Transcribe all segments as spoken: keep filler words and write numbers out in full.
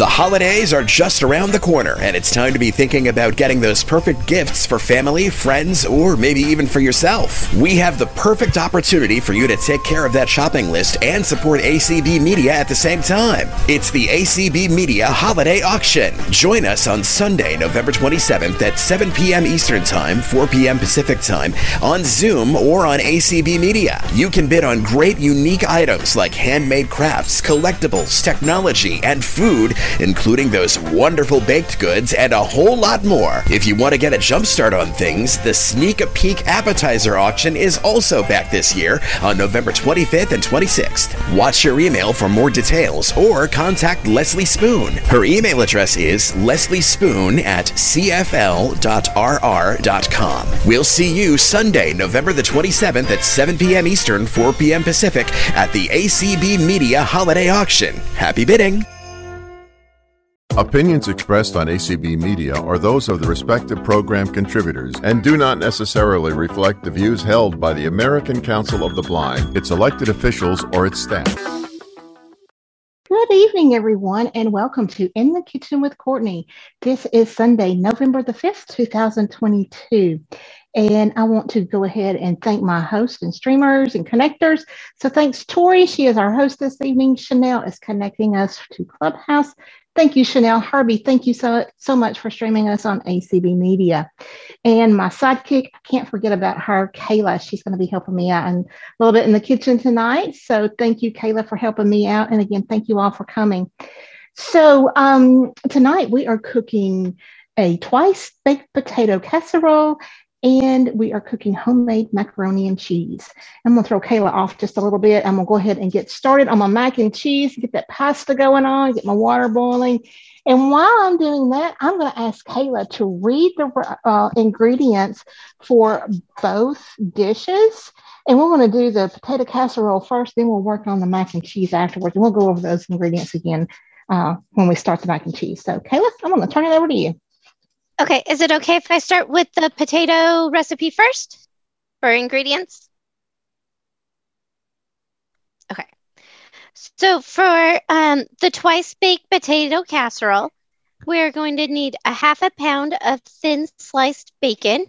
The holidays are just around the corner, and it's time to be thinking about getting those perfect gifts for family, friends, or maybe even for yourself. We have the perfect opportunity for you to take care of that shopping list and support A C B Media at the same time. It's the A C B Media Holiday Auction. Join us on Sunday, November twenty-seventh at seven p.m. Eastern Time, four p.m. Pacific Time, on Zoom or on A C B Media. You can bid on great, unique items like handmade crafts, collectibles, technology, and food, including those wonderful baked goods and a whole lot more. If you want to get a jump start on things, the Sneak a Peek Appetizer Auction is also back this year on November twenty-fifth and twenty-sixth. Watch your email for more details or contact Leslie Spoon. Her email address is lesliespoon at c f l dot r r dot com. We'll see you Sunday, November the twenty-seventh at seven p.m. Eastern, four p.m. Pacific at the A C B Media Holiday Auction. Happy bidding! Opinions expressed on A C B Media are those of the respective program contributors and do not necessarily reflect the views held by the American Council of the Blind, its elected officials, or its staff. Good evening, everyone, and welcome to In the Kitchen with Courtney. This is Sunday, November the fifth, twenty twenty-two. And I want to go ahead and thank my hosts and streamers and connectors. So thanks, Tori. She is our host this evening. Chanel is connecting us to Clubhouse. Thank you, Chanel. Harvey, thank you so, so much for streaming us on A C B Media. And my sidekick, I can't forget about her, Kayla. She's going to be helping me out and a little bit in the kitchen tonight. So thank you, Kayla, for helping me out. And again, thank you all for coming. So um, tonight we are cooking a twice baked potato casserole, and we are cooking homemade macaroni and cheese. I'm going to throw Kayla off just a little bit. I'm going to go ahead and get started on my mac and cheese, get that pasta going on, get my water boiling. And while I'm doing that, I'm going to ask Kayla to read the uh, ingredients for both dishes. And we're going to do the potato casserole first, then we'll work on the mac and cheese afterwards. And we'll go over those ingredients again uh, when we start the mac and cheese. So Kayla, I'm going to turn it over to you. Okay, is it okay if I start with the potato recipe first for ingredients? Okay, so for um, the twice baked potato casserole, we're going to need a half a pound of thin sliced bacon,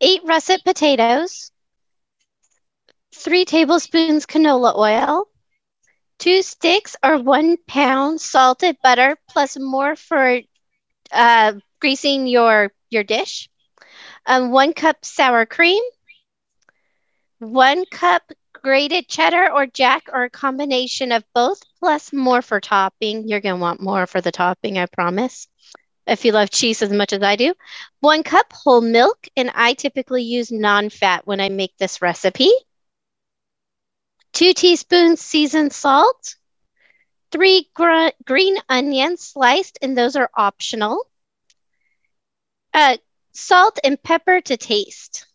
eight russet potatoes, three tablespoons canola oil, two sticks or one pound salted butter, plus more for Uh, greasing your, your dish, um, one cup sour cream, one cup grated cheddar or jack or a combination of both, plus more for topping. You're going to want more for the topping, I promise, if you love cheese as much as I do. One cup whole milk, and I typically use non-fat when I make this recipe. Two teaspoons seasoned salt. Three gr- green onions sliced, and those are optional. Uh, salt and pepper to taste.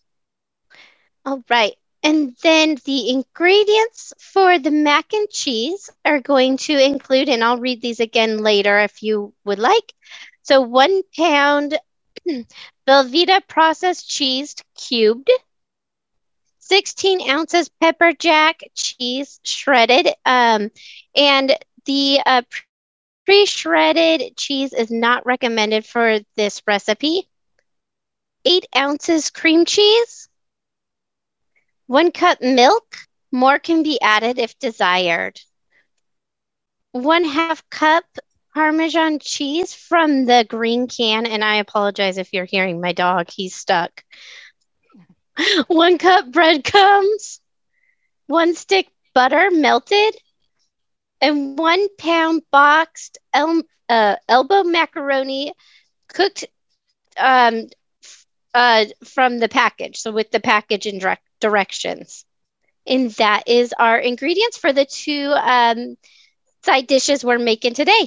All right. And then the ingredients for the mac and cheese are going to include, and I'll read these again later if you would like. So one pound Velveeta processed cheese cubed. sixteen ounces pepper jack cheese shredded. Um, and The uh, pre-shredded cheese is not recommended for this recipe. Eight ounces cream cheese. One cup milk. More can be added if desired. One half cup Parmesan cheese from the green can. And I apologize if you're hearing my dog. He's stuck. One cup breadcrumbs. One stick butter melted. And one pound boxed el- uh, elbow macaroni cooked um, f- uh, from the package. So with the package and direct- directions. And that is our ingredients for the two um, side dishes we're making today.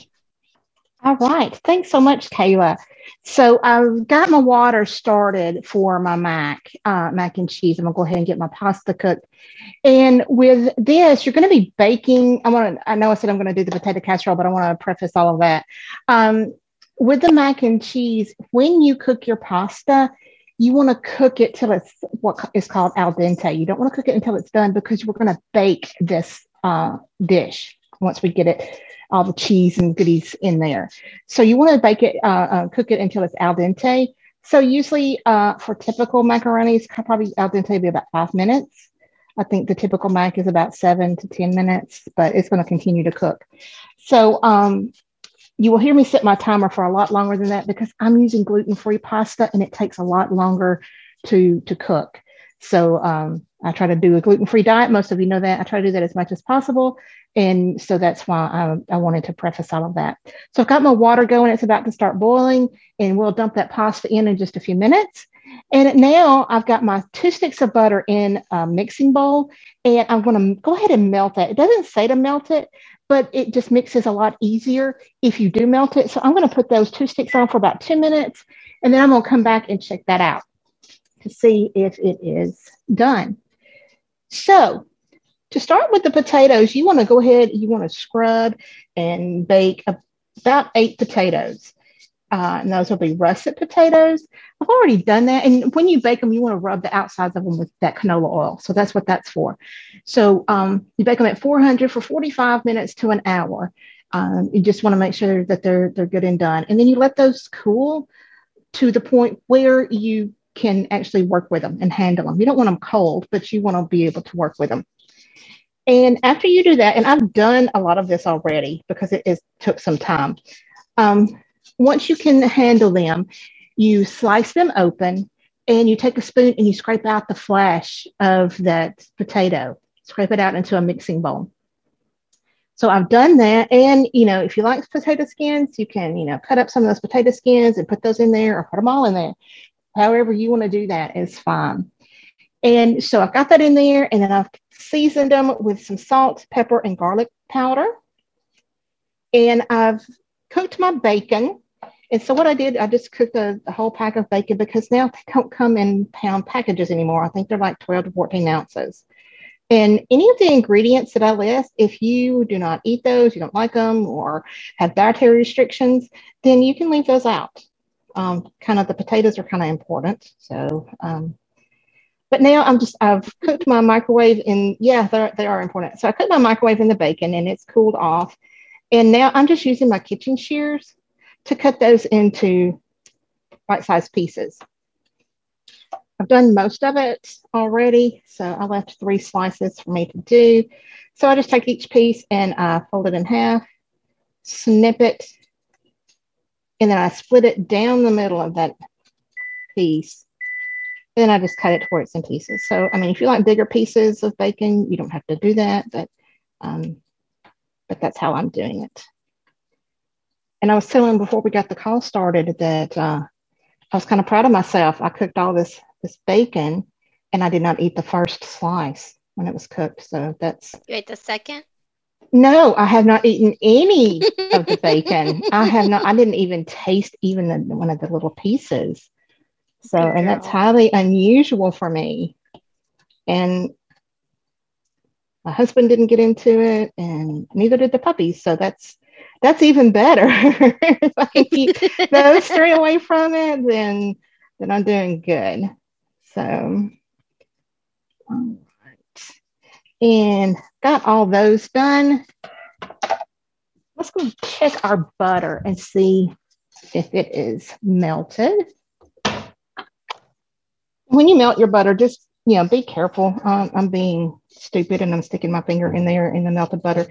All right. Thanks so much, Kayla. So I've got my water started for my mac, uh, mac and cheese. I'm going to go ahead and get my pasta cooked. And with this, you're going to be baking. I want to, I know I said I'm going to do the potato casserole, but I want to preface all of that. Um, with the mac and cheese, when you cook your pasta, you want to cook it till it's what is called al dente. You don't want to cook it until it's done because we're going to bake this uh, dish once we get it all the cheese and goodies in there. So you want to bake it, uh, uh, cook it until it's al dente. So usually uh, for typical macaronis, probably al dente will be about five minutes. I think the typical mac is about seven to ten minutes, but it's going to continue to cook. So um, you will hear me set my timer for a lot longer than that because I'm using gluten-free pasta and it takes a lot longer to, to cook. So um, I try to do a gluten-free diet. Most of you know that. I try to do that as much as possible. And so that's why I, I wanted to preface all of that. So I've got my water going. It's about to start boiling, and we'll dump that pasta in in just a few minutes. And now I've got my two sticks of butter in a mixing bowl, and I'm going to go ahead and melt that. It doesn't say to melt it, but it just mixes a lot easier if you do melt it. So I'm going to put those two sticks on for about two minutes, and then I'm going to come back and check that out to see if it is done. So to start with the potatoes, you want to go ahead, you want to scrub and bake about eight potatoes. Uh, and those will be russet potatoes. I've already done that. And when you bake them, you want to rub the outsides of them with that canola oil. So that's what that's for. So um, you bake them at four hundred for forty-five minutes to an hour. Um, you just want to make sure that they're, they're good and done. And then you let those cool to the point where you can actually work with them and handle them. You don't want them cold, but you want to be able to work with them. And after you do that, and I've done a lot of this already because it, it took some time. Um, once you can handle them, you slice them open and you take a spoon and you scrape out the flesh of that potato, scrape it out into a mixing bowl. So I've done that. And, you know, if you like potato skins, you can, you know, cut up some of those potato skins and put those in there or put them all in there. However you want to do that is fine. And so I've got that in there, and then I've seasoned them with some salt, pepper, and garlic powder. And I've cooked my bacon. And so what I did, I just cooked a, a whole pack of bacon because now they don't come in pound packages anymore. I think they're like twelve to fourteen ounces. And any of the ingredients that I list, if you do not eat those, you don't like them, or have dietary restrictions, then you can leave those out. Um, kind of the potatoes are kind of important. So, um, but now I'm just, I've cooked my microwave in, yeah, they're, they are important. So I cooked my microwave in the bacon and it's cooled off. And now I'm just using my kitchen shears to cut those into bite-sized pieces. I've done most of it already. So I left three slices for me to do. So I just take each piece and I fold it in half, snip it, and then I split it down the middle of that piece. Then I just cut it to where it's in pieces. So, I mean, if you like bigger pieces of bacon, you don't have to do that, but, um, but that's how I'm doing it. And I was telling before we got the call started that uh, I was kind of proud of myself. I cooked all this, this bacon and I did not eat the first slice when it was cooked. So that's... You ate the second? No, I have not eaten any of the bacon. I have not, I didn't even taste even the, one of the little pieces. So, and that's highly unusual for me. And my husband didn't get into it, and neither did the puppies. So that's, that's even better. If I can keep those three away from it, then, then I'm doing good. So, um, and got all those done. Let's go check our butter and see if it is melted. When you melt your butter, just, you know, be careful. Um, I'm being stupid and I'm sticking my finger in there in the melted butter.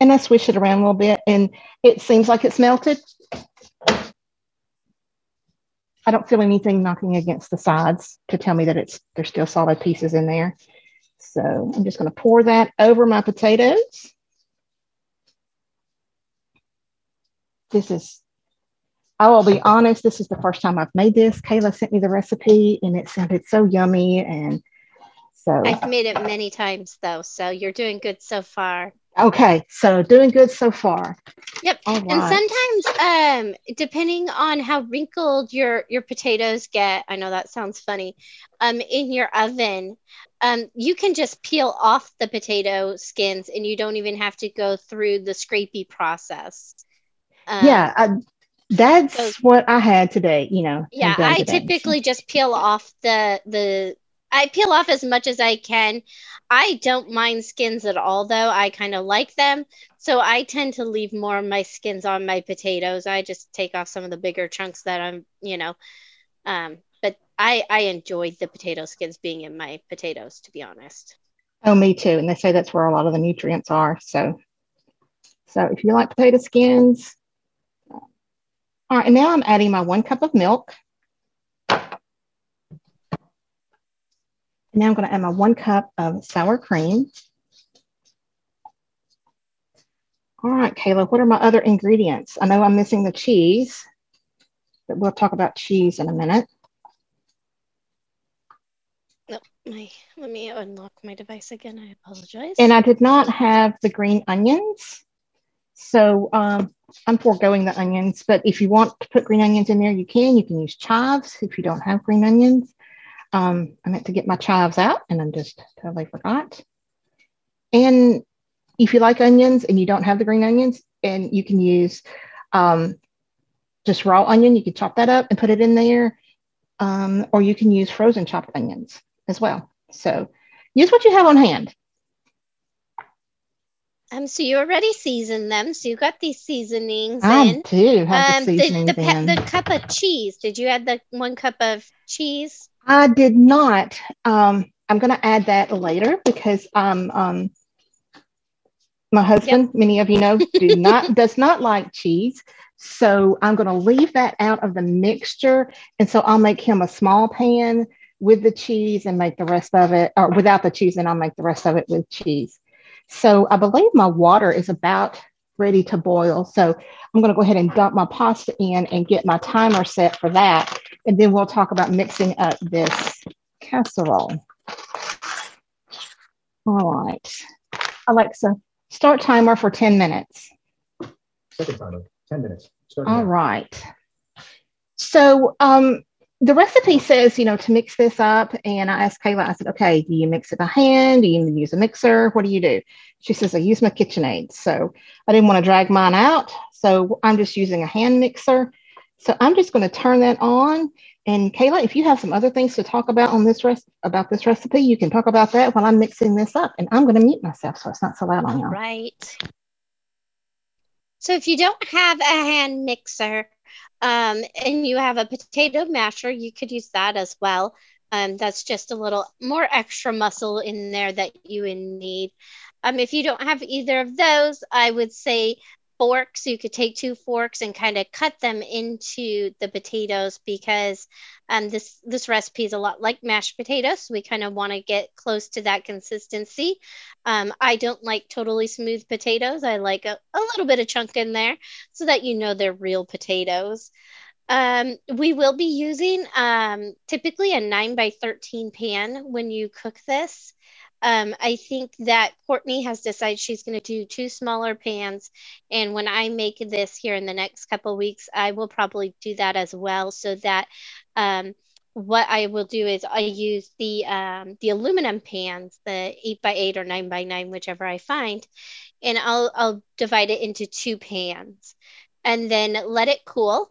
And I swish it around a little bit and it seems like it's melted. I don't feel anything knocking against the sides to tell me that it's there's still solid pieces in there. So I'm just going to pour that over my potatoes. This is, I will be honest, this is the first time I've made this. Kayla sent me the recipe and it sounded so yummy. And so I've made it many times though. So you're doing good so far. Okay. So doing good so far. Yep. All right. And sometimes, um, depending on how wrinkled your, your potatoes get, I know that sounds funny, um, in your oven, um, you can just peel off the potato skins and you don't even have to go through the scrapey process. Um, yeah. I That's so, what I had today, you know. Yeah, I typically just peel off the the I peel off as much as I can. I don't mind skins at all, though. I kind of like them. So I tend to leave more of my skins on my potatoes. I just take off some of the bigger chunks that I'm, you know, um, but I, I enjoyed the potato skins being in my potatoes, to be honest. Oh, me too. And they say that's where a lot of the nutrients are. So, so if you like potato skins. All right. And now I'm adding my one cup of milk. Now I'm going to add my one cup of sour cream. All right, Kayla, what are my other ingredients? I know I'm missing the cheese, but we'll talk about cheese in a minute. Oh, my, let me unlock my device again. I apologize. And I did not have the green onions. So um, I'm foregoing the onions, but if you want to put green onions in there, you can. You can use chives if you don't have green onions. Um, I meant to get my chives out and I'm just totally forgot. And if you like onions and you don't have the green onions, and you can use um, just raw onion, you can chop that up and put it in there. Um, or you can use frozen chopped onions as well. So use what you have on hand. Um, so you already seasoned them. So you got these seasonings I in. I do have um, the seasonings the, the, in. The cup of cheese. Did you add the one cup of cheese? I did not. Um, I'm going to add that later because um, um, my husband, yep. many of you know, do not does not like cheese. So I'm going to leave that out of the mixture. And so I'll make him a small pan with the cheese and make the rest of it, or without the cheese, and I'll make the rest of it with cheese. So I believe my water is about ready to boil. So I'm going to go ahead and dump my pasta in and get my timer set for that. And then we'll talk about mixing up this casserole. All right. Alexa, start timer for ten minutes. Second timer, ten minutes. Starting All now. Right. So um, the recipe says, you know, to mix this up. And I asked Kayla, I said, okay, do you mix it by hand? Do you use a mixer? What do you do? She says, I use my KitchenAid. So I didn't want to drag mine out. So I'm just using a hand mixer. So I'm just going to turn that on. And Kayla, if you have some other things to talk about on this rest about this recipe, you can talk about that while I'm mixing this up. And I'm going to mute myself so it's not so loud on y'all. Right. So if you don't have a hand mixer um, and you have a potato masher, you could use that as well. Um, that's just a little more extra muscle in there that you would need. Um, if you don't have either of those, I would say forks. You could take two forks and kind of cut them into the potatoes because um, this, this recipe is a lot like mashed potatoes. So we kind of want to get close to that consistency. Um, I don't like totally smooth potatoes. I like a, a little bit of chunk in there so that you know they're real potatoes. Um, we will be using um, typically a nine by thirteen pan when you cook this. Um, I think that Courtney has decided she's going to do two smaller pans. And when I make this here in the next couple of weeks, I will probably do that as well. So that um, what I will do is I use the um, the aluminum pans, the eight by eight or nine by nine, whichever I find. And I'll, I'll divide it into two pans and then let it cool.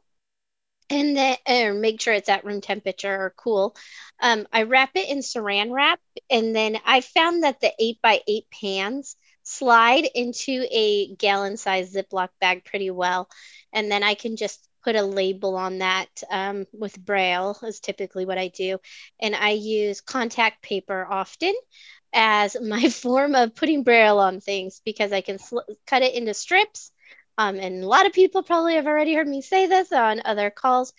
And then or make sure it's at room temperature or cool. Um, I wrap it in Saran wrap. And then I found that the eight by eight pans slide into a gallon size Ziploc bag pretty well. And then I can just put a label on that um, with Braille is typically what I do. And I use contact paper often as my form of putting Braille on things because I can sl- cut it into strips. Um, and a lot of people probably have already heard me say this on other calls,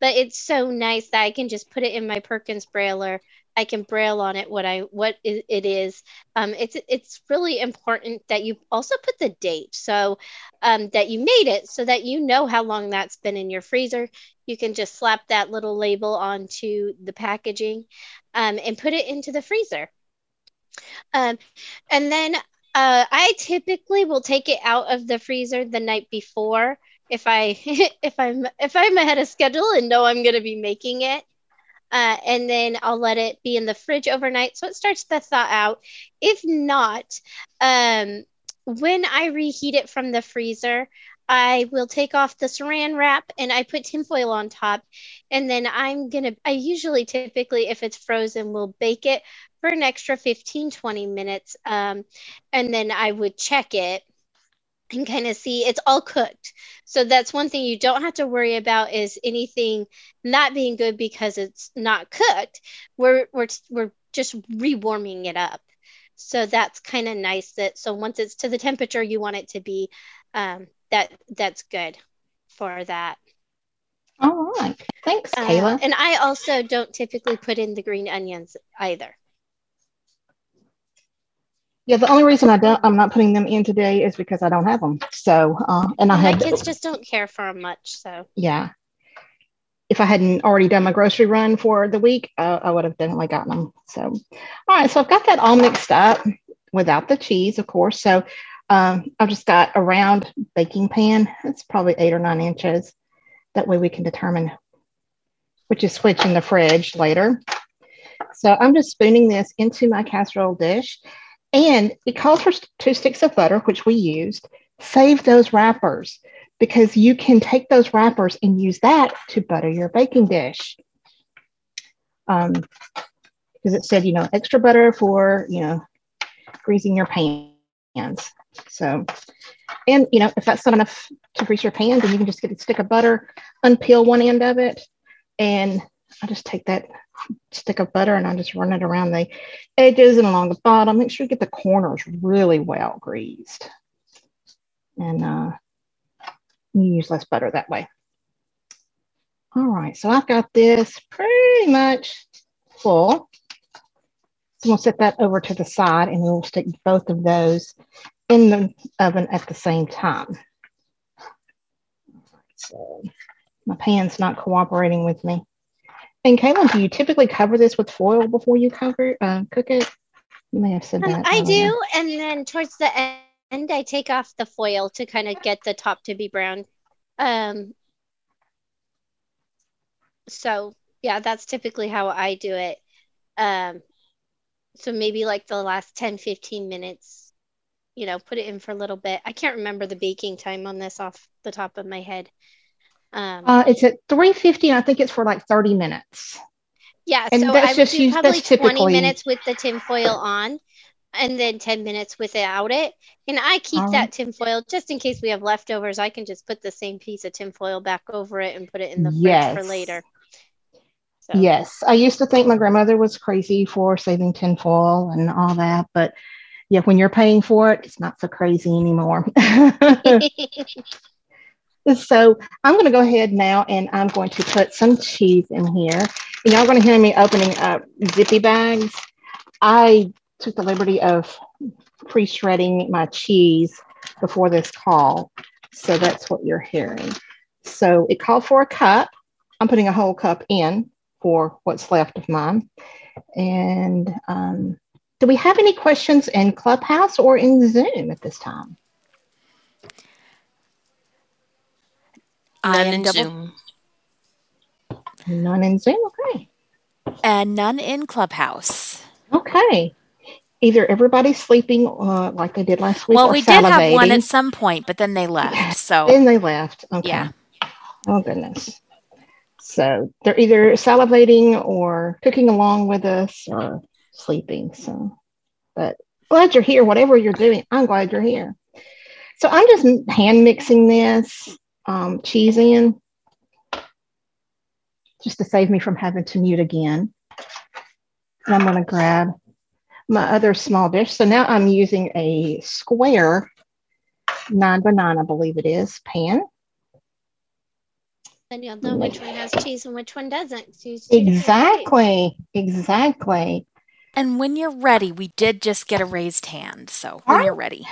but it's so nice that I can just put it in my Perkins Brailler. I can braille on it what I what it is. Um, it's it's really important that you also put the date so um, that you made it so that you know how long that's been in your freezer. You can just slap that little label onto the packaging um, and put it into the freezer. Um, and then Uh, I typically will take it out of the freezer the night before if I if I'm if I'm ahead of schedule and know I'm going to be making it, uh, and then I'll let it be in the fridge overnight so it starts to thaw out. If not, um, when I reheat it from the freezer, I will take off the Saran wrap and I put tinfoil on top. And then I'm going to, I usually typically, if it's frozen, will bake it for an extra fifteen, twenty minutes. Um, and then I would check it and kind of see it's all cooked. So that's one thing you don't have to worry about, is anything not being good because it's not cooked. We're, we're, we're just rewarming it up. So that's kind of nice that, so once it's to the temperature you want it to be, um, that that's good for that. All right. Thanks, Kayla. Uh, and I also don't typically put in the green onions either. Yeah, the only reason I don't, I'm not putting them in today is because I don't have them. So, uh, and I and had my kids just don't care for them much. So, yeah. If I hadn't already done my grocery run for the week, uh, I would have definitely gotten them. So, all right. So I've got that all mixed up without the cheese, of course. So um, I've just got a round baking pan. It's probably eight or nine inches. That way we can determine which is which in the fridge later. So I'm just spooning this into my casserole dish. And it calls for two sticks of butter, which we used. Save those wrappers, because you can take those wrappers and use that to butter your baking dish. Um, because it said, you know, extra butter for, you know, greasing your pans. So, and, you know, if that's not enough to grease your pan, then you can just get a stick of butter, unpeel one end of it, and I just take that stick of butter and I just run it around the edges and along the bottom. Make sure you get the corners really well greased. And uh, you use less butter that way. All right, so I've got this pretty much full. So we'll set that over to the side and we'll stick both of those in the oven at the same time. So my pan's not cooperating with me. And Kayla, do you typically cover this with foil before you cover uh, cook it? You may have said um, that. I, I do, know. And then towards the end, I take off the foil to kind of get the top to be brown. Um, so, yeah, that's typically how I do it. Um, so maybe like the last ten, fifteen minutes, you know, put it in for a little bit. I can't remember the baking time on this off the top of my head. Um, uh, it's at three fifty, and I think it's for like thirty minutes. Yeah, and so that's I just do used, probably that's typically... twenty minutes with the tinfoil on, and then ten minutes without it. And I keep um, that tinfoil just in case we have leftovers. I can just put the same piece of tinfoil back over it and put it in the yes. fridge for later. So. Yes, I used to think my grandmother was crazy for saving tinfoil and all that, but yeah, when you're paying for it, it's not so crazy anymore. So I'm going to go ahead now and I'm going to put some cheese in here. And y'all going to hear me opening up zippy bags. I took the liberty of pre-shredding my cheese before this call. So that's what you're hearing. So it called for a cup. I'm putting a whole cup in for what's left of mine. And um, do we have any questions in Clubhouse or in Zoom at this time? None in Zoom. None in Zoom, okay. And none in Clubhouse. Okay. Either everybody's sleeping uh, like they did last week. Well, we did have one at some point, but then they left. So then they left. Okay. Yeah. Oh, goodness. So they're either salivating or cooking along with us or sleeping. So, but glad you're here. Whatever you're doing, I'm glad you're here. So I'm just hand mixing this. Um, cheese in, just to save me from having to mute again. And I'm going to grab my other small dish. So now I'm using a square nine by nine, I believe it is, pan. Then you'll know which one has cheese and which one doesn't. So exactly, exactly. And when you're ready, we did just get a raised hand. So when you're ready.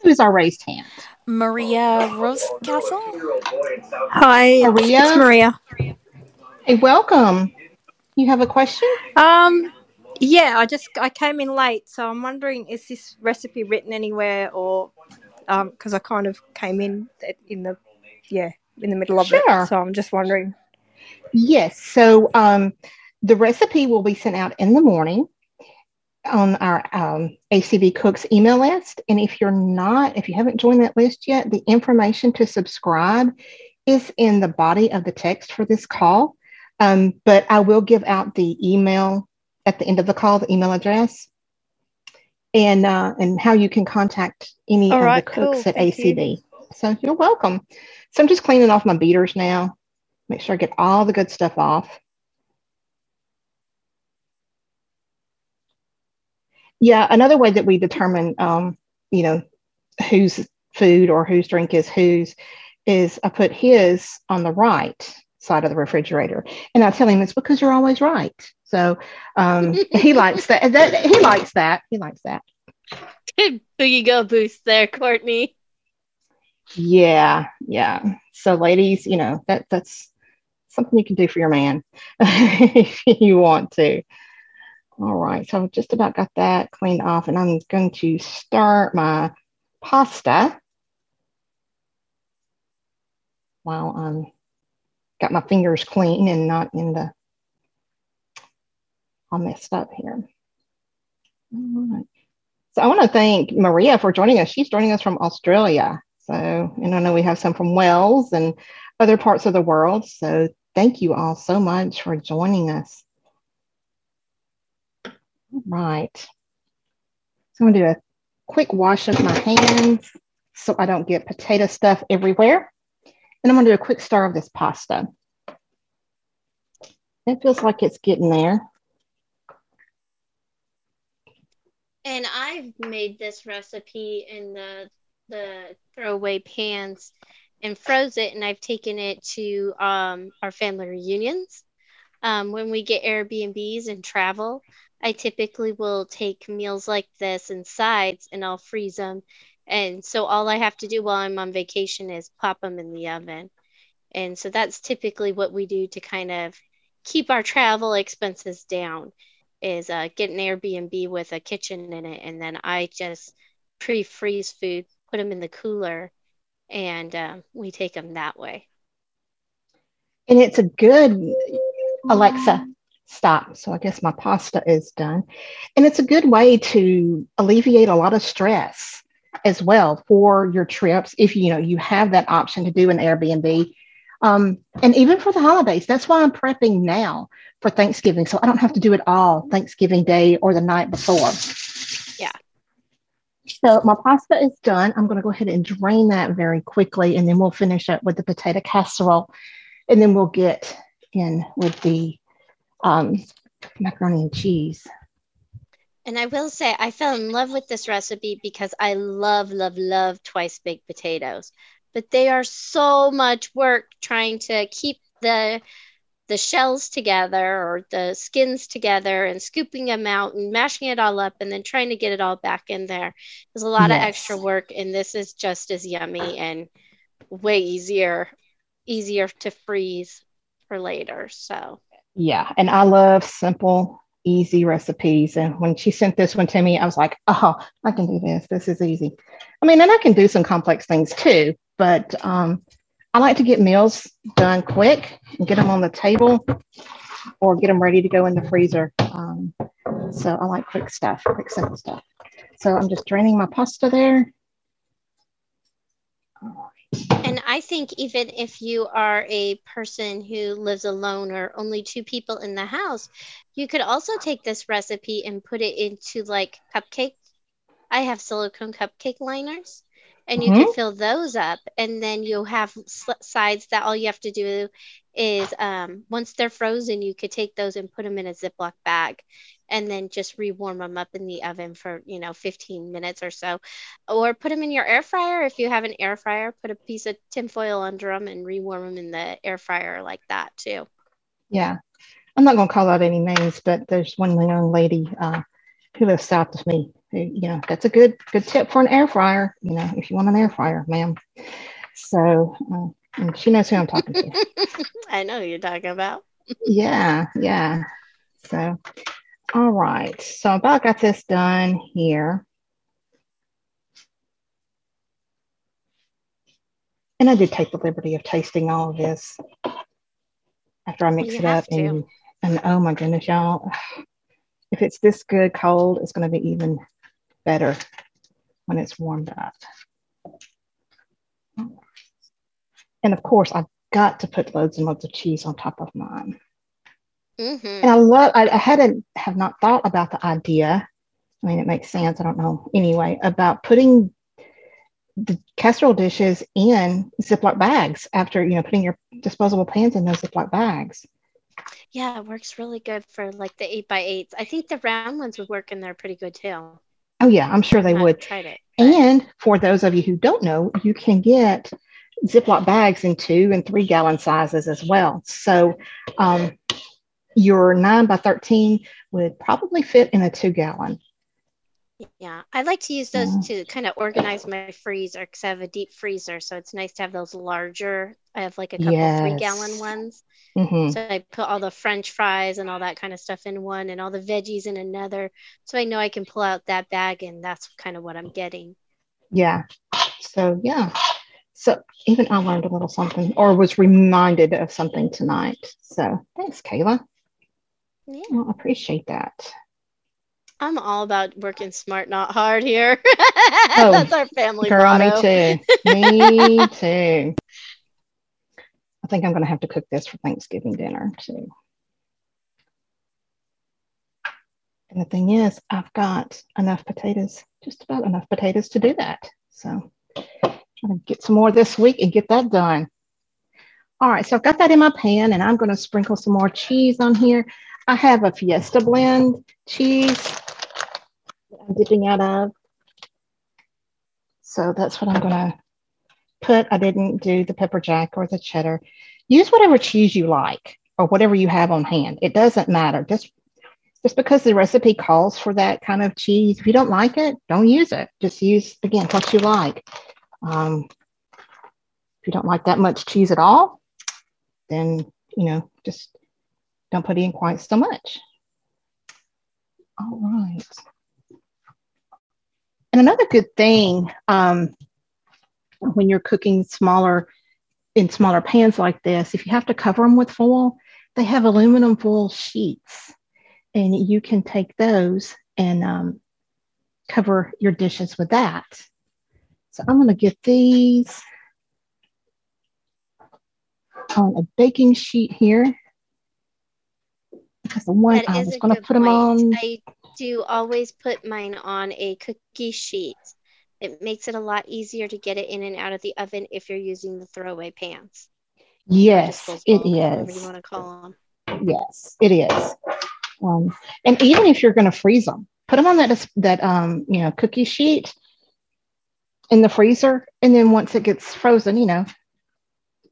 Who's our raised hand? Maria Rosecastle. Hi, Maria. It's Maria. Hey, welcome. You have a question? Um, yeah, I just I came in late, so I'm wondering, is this recipe written anywhere, or um, because I kind of came in in the yeah in the middle of sure. it, so I'm just wondering. Yes, so um, the recipe will be sent out in the morning. on our um, A C B Cooks email list. And if you're not, if you haven't joined that list yet, the information to subscribe is in the body of the text for this call. Um, but I will give out the email at the end of the call, the email address, and uh, and how you can contact any All of right, the cooks cool. at Thank A C B. You. So you're welcome. So I'm just cleaning off my beaters now. Make sure I get all the good stuff off. Yeah, another way that we determine, um, you know, whose food or whose drink is whose is I put his on the right side of the refrigerator, and I tell him it's because you're always right. So um, he likes that. that. He likes that. He likes that. Boogie go boost there, Courtney. Yeah, yeah. So ladies, you know, that that's something you can do for your man if you want to. All right, so I've just about got that cleaned off, and I'm going to start my pasta while I'm got my fingers clean and not in the all messed up here. All right. So I want to thank Maria for joining us. She's joining us from Australia. So, and I know we have some from Wales and other parts of the world. So thank you all so much for joining us. Right. So I'm going to do a quick wash of my hands so I don't get potato stuff everywhere. And I'm going to do a quick stir of this pasta. It feels like it's getting there. And I've made this recipe in the, the throwaway pans and froze it. And I've taken it to um, our family reunions. Um, when we get Airbnbs and travel, I typically will take meals like this and sides, and I'll freeze them. And so all I have to do while I'm on vacation is pop them in the oven. And so that's typically what we do to kind of keep our travel expenses down is uh, get an Airbnb with a kitchen in it. And then I just pre-freeze food, put them in the cooler, and um, we take them that way. And it's a good, Alexa. Stop. So I guess my pasta is done. And it's a good way to alleviate a lot of stress as well for your trips. If, you know, you have that option to do an Airbnb um, and even for the holidays, that's why I'm prepping now for Thanksgiving. So I don't have to do it all Thanksgiving Day or the night before. Yeah. So my pasta is done. I'm going to go ahead and drain that very quickly. And then we'll finish up with the potato casserole, and then we'll get in with the Um, macaroni and cheese. And I will say I fell in love with this recipe because I love, love, love twice baked potatoes, but they are so much work trying to keep the the shells together or the skins together and scooping them out and mashing it all up and then trying to get it all back in there. There's a lot yes. of extra work, and this is just as yummy and way easier, easier to freeze for later. So yeah, and I love simple, easy recipes. And when she sent this one to me, I was like, oh, I can do this. This is easy. I mean, and I can do some complex things too, but um, I like to get meals done quick and get them on the table or get them ready to go in the freezer. Um, so I like quick stuff, quick simple stuff. So I'm just draining my pasta there. Oh. And I think even if you are a person who lives alone or only two people in the house, you could also take this recipe and put it into like cupcake. I have silicone cupcake liners, and you mm-hmm. can fill those up, and then you'll have sides that all you have to do is um, once they're frozen, you could take those and put them in a Ziploc bag and then just rewarm them up in the oven for, you know, fifteen minutes or so, or put them in your air fryer. If you have an air fryer, put a piece of tinfoil under them and rewarm them in the air fryer like that too. Yeah. I'm not going to call out any names, but there's one young lady uh, who lives south of me, who, you know, that's a good, good tip for an air fryer. You know, if you want an air fryer, ma'am. So uh, and she knows who I'm talking to. I know who you're talking about. Yeah. Yeah. So all right, so I about got this done here. And I did take the liberty of tasting all of this after I mix you it up. And, and oh my goodness, y'all, if it's this good cold, it's going to be even better when it's warmed up. And of course, I've got to put loads and loads of cheese on top of mine. Mm-hmm. And I love, I, I hadn't, have not thought about the idea. I mean, it makes sense. I don't know. Anyway, about putting the casserole dishes in Ziploc bags after, you know, putting your disposable pans in those Ziploc bags. Yeah, it works really good for like the eight by eights. I think the round ones would work in there pretty good too. Oh yeah, I'm sure they I've would. Tried it. And for those of you who don't know, you can get Ziploc bags in two and three gallon sizes as well. So um, your nine by thirteen would probably fit in a two gallon. Yeah, I like to use those yeah. to kind of organize my freezer because I have a deep freezer. So it's nice to have those larger. I have like a couple yes. three gallon ones. Mm-hmm. So I put all the French fries and all that kind of stuff in one and all the veggies in another. So I know I can pull out that bag and that's kind of what I'm getting. Yeah. So, yeah. So even I learned a little something or was reminded of something tonight. So thanks, Kayla. Yeah. Well, I appreciate that. I'm all about working smart, not hard here. Oh, that's our family girl, motto. Me too. Me too. I think I'm going to have to cook this for Thanksgiving dinner too. And the thing is, I've got enough potatoes, just about enough potatoes to do that. So I'm going to get some more this week and get that done. All right, so I've got that in my pan and I'm going to sprinkle some more cheese on here. I have a Fiesta blend cheese that I'm dipping out of. So that's what I'm going to put. I didn't do the pepper jack or the cheddar. Use whatever cheese you like or whatever you have on hand. It doesn't matter. Just, just because the recipe calls for that kind of cheese, if you don't like it, don't use it. Just use, again, what you like. Um, if you don't like that much cheese at all, then, you know, just... don't put in quite so much. All right. And another good thing um, when you're cooking smaller in smaller pans like this, if you have to cover them with foil, they have aluminum foil sheets, and you can take those and um, cover your dishes with that. So I'm going to get these on a baking sheet here. Because the one that I was going to put them on. I do always put mine on a cookie sheet. It makes it a lot easier to get it in and out of the oven if you're using the throwaway pans. Yes, it is. Whatever you want to call them. Yes, it is. Um, and even if you're going to freeze them, put them on that that um you know cookie sheet in the freezer, and then once it gets frozen, you know,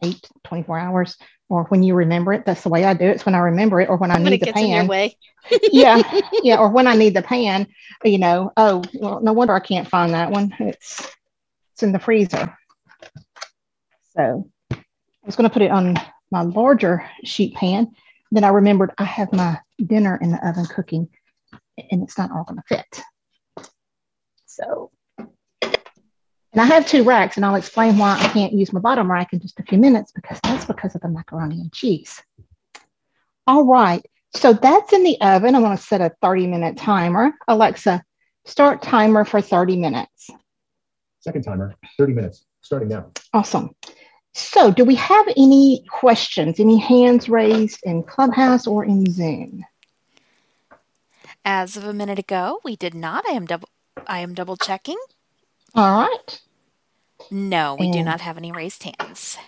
eight, twenty-four hours. Or when you remember it, that's the way I do it. It's when I remember it, or when I when need it the pan. In your way. yeah, yeah. Or when I need the pan, you know. Oh, well, no wonder I can't find that one. It's it's in the freezer. So I was going to put it on my larger sheet pan. Then I remembered I have my dinner in the oven cooking, and it's not all going to fit. So, and I have two racks, and I'll explain why I can't use my bottom rack in just a few minutes, because that's because of the macaroni and cheese. All right, so that's in the oven. I want to set a thirty minute timer. Alexa, start timer for thirty minutes. Second timer, thirty minutes, starting now. Awesome. So do we have any questions, any hands raised in Clubhouse or in Zoom? As of a minute ago, we did not. I am double, I am double checking. All right. No, we and, do not have any raised hands.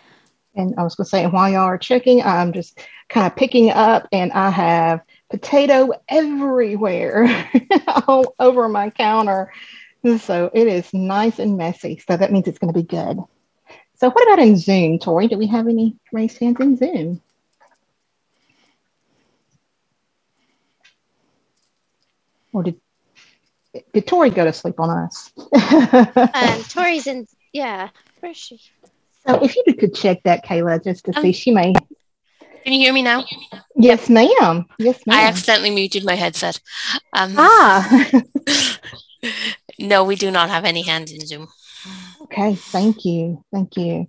And I was going to say, while y'all are checking, I'm just kind of picking up, and I have potato everywhere all over my counter. So it is nice and messy. So that means it's going to be good. So what about in Zoom, Tori? Do we have any raised hands in Zoom? Or did Did Tori go to sleep on us? um, Tori's in, yeah. Where is she? So if you could check that, Kayla, just to um, see, she may. Can you hear me now? Yes, ma'am. Yes, ma'am. I accidentally muted my headset. Um, ah. No, we do not have any hands in Zoom. Okay, thank you. Thank you.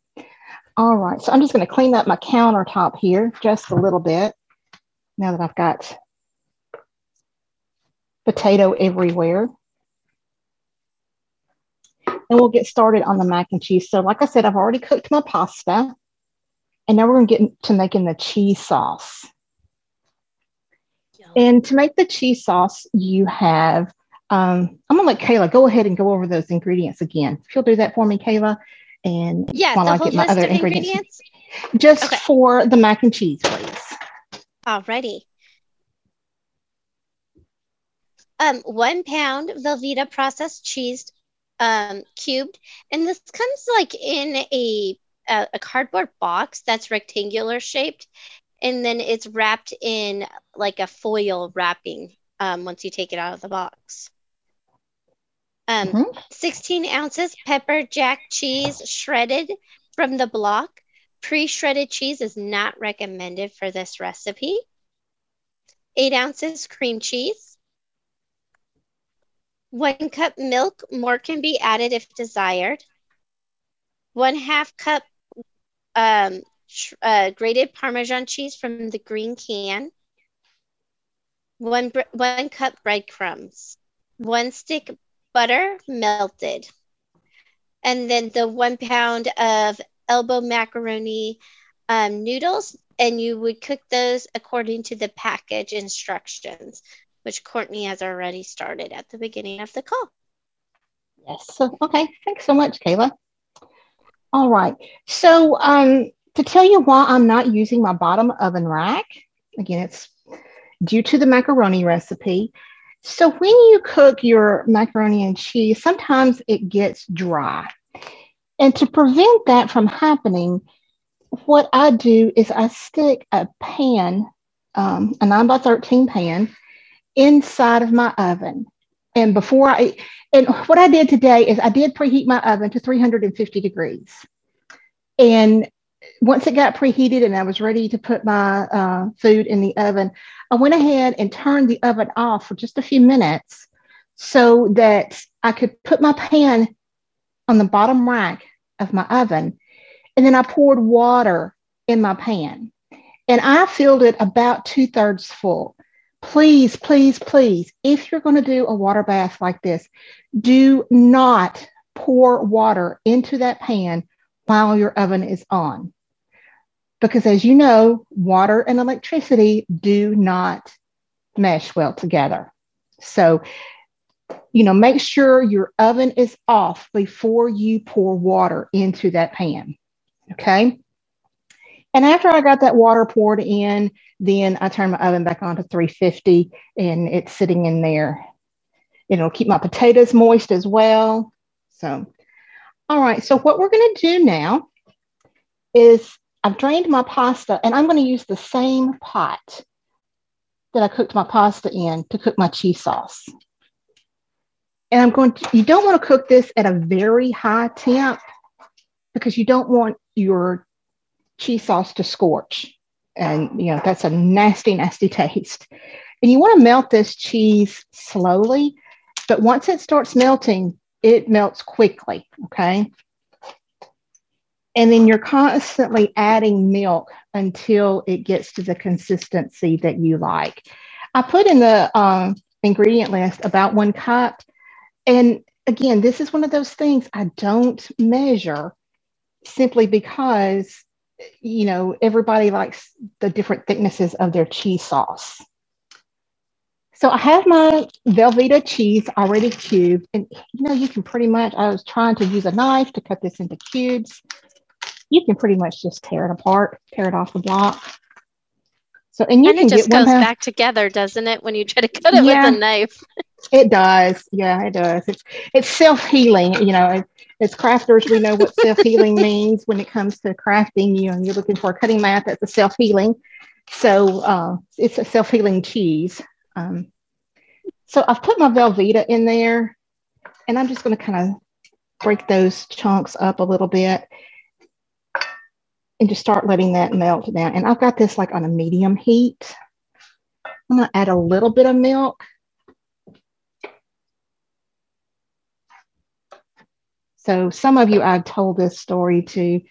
All right, so I'm just going to clean up my countertop here just a little bit now that I've got potato everywhere. And we'll get started on the mac and cheese. So like I said, I've already cooked my pasta. And now we're going to get to making the cheese sauce. Yum. And to make the cheese sauce, you have, um, I'm going to let Kayla go ahead and go over those ingredients again. If you'll do that for me, Kayla. And yeah, while I get my other ingredients. ingredients? Just okay. For the mac and cheese, please. Alrighty. Um, one pound Velveeta processed cheese um, cubed. And this comes like in a, a, a cardboard box that's rectangular shaped. And then it's wrapped in like a foil wrapping um, once you take it out of the box. Um, mm-hmm. sixteen ounces pepper jack cheese shredded from the block. Pre-shredded cheese is not recommended for this recipe. Eight ounces cream cheese. One cup milk, more can be added if desired. One half cup um, uh, grated Parmesan cheese from the green can. One, one cup breadcrumbs. One stick butter melted. And then the one pound of elbow macaroni um, noodles, and you would cook those according to the package instructions, which Courtney has already started at the beginning of the call. Yes. Okay. Thanks so much, Kayla. All right. So um, to tell you why I'm not using my bottom oven rack, again, it's due to the macaroni recipe. So when you cook your macaroni and cheese, sometimes it gets dry. And to prevent that from happening, what I do is I stick a pan, um, a nine by thirteen pan, inside of my oven. And before I, and what I did today is I did preheat my oven to three hundred fifty degrees. And once it got preheated and I was ready to put my uh, food in the oven, I went ahead and turned the oven off for just a few minutes so that I could put my pan on the bottom rack of my oven. And then I poured water in my pan and I filled it about two thirds full. Please, please, please, if you're going to do a water bath like this, do not pour water into that pan while your oven is on. Because as you know, water and electricity do not mesh well together. So you know, make sure your oven is off before you pour water into that pan, okay? And after I got that water poured in, then I turned my oven back on to three fifty and it's sitting in there. It'll keep my potatoes moist as well. So, all right, so what we're gonna do now is I've drained my pasta and I'm gonna use the same pot that I cooked my pasta in to cook my cheese sauce. And I'm going to, you don't want to cook this at a very high temp because you don't want your cheese sauce to scorch. And, you know, that's a nasty, nasty taste. And you want to melt this cheese slowly, but once it starts melting, it melts quickly, okay? And then you're constantly adding milk until it gets to the consistency that you like. I put in the uh, ingredient list about one cup. And again, this is one of those things I don't measure simply because, you know, everybody likes the different thicknesses of their cheese sauce. So I have my Velveeta cheese already cubed. And, you know, you can pretty much, I was trying to use a knife to cut this into cubes. You can pretty much just tear it apart, tear it off the block. So, and you and can it just get goes one back together, doesn't it, when you try to cut it yeah. with a knife? It does. Yeah, it does. It's, it's self-healing. You know, as crafters, we know what self-healing means when it comes to crafting. You know, you're looking for a cutting mat that's a self-healing. So uh, it's a self-healing cheese. Um, so I've put my Velveeta in there, and I'm just going to kind of break those chunks up a little bit and just start letting that melt down. And I've got this like on a medium heat. I'm going to add a little bit of milk. So some of you I've told this story to.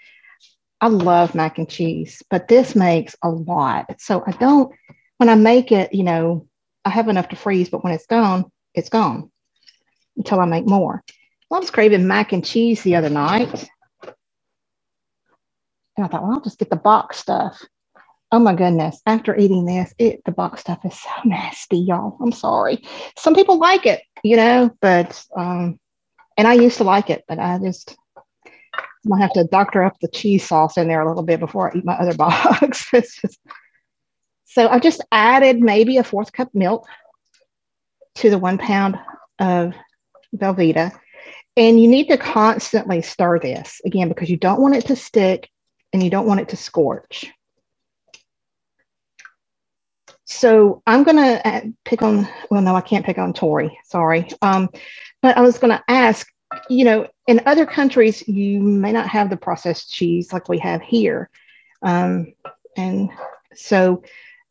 I love mac and cheese, but this makes a lot. So I don't, when I make it, you know, I have enough to freeze, but when it's gone, it's gone until I make more. Well, I was craving mac and cheese the other night. And I thought, well, I'll just get the box stuff. Oh my goodness. After eating this, it the box stuff is so nasty, y'all. I'm sorry. Some people like it, you know, but, um, and I used to like it, but I just might have to doctor up the cheese sauce in there a little bit before I eat my other box. It's just, so I just added maybe a fourth cup milk to the one pound of Velveeta. And you need to constantly stir this, again, because you don't want it to stick and you don't want it to scorch. So I'm going to pick on, well, no, I can't pick on Tori, sorry. Um, but I was going to ask, you know, in other countries, you may not have the processed cheese like we have here. Um, and so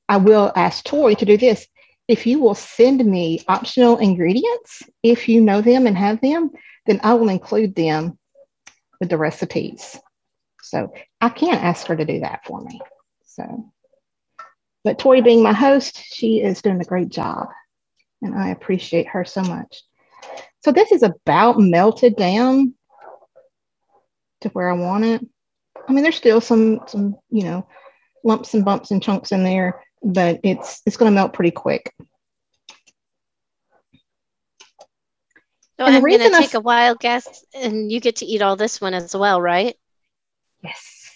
I will ask Tori to do this. If you will send me optional ingredients, if you know them and have them, then I will include them with the recipes. So I can ask her to do that for me. So, but Tori being my host, she is doing a great job and I appreciate her so much. So this is about melted down to where I want it. I mean, there's still some, some, you know, lumps and bumps and chunks in there, but it's it's going to melt pretty quick. So and I'm going to take I... a wild guess, and you get to eat all this one as well, right? Yes.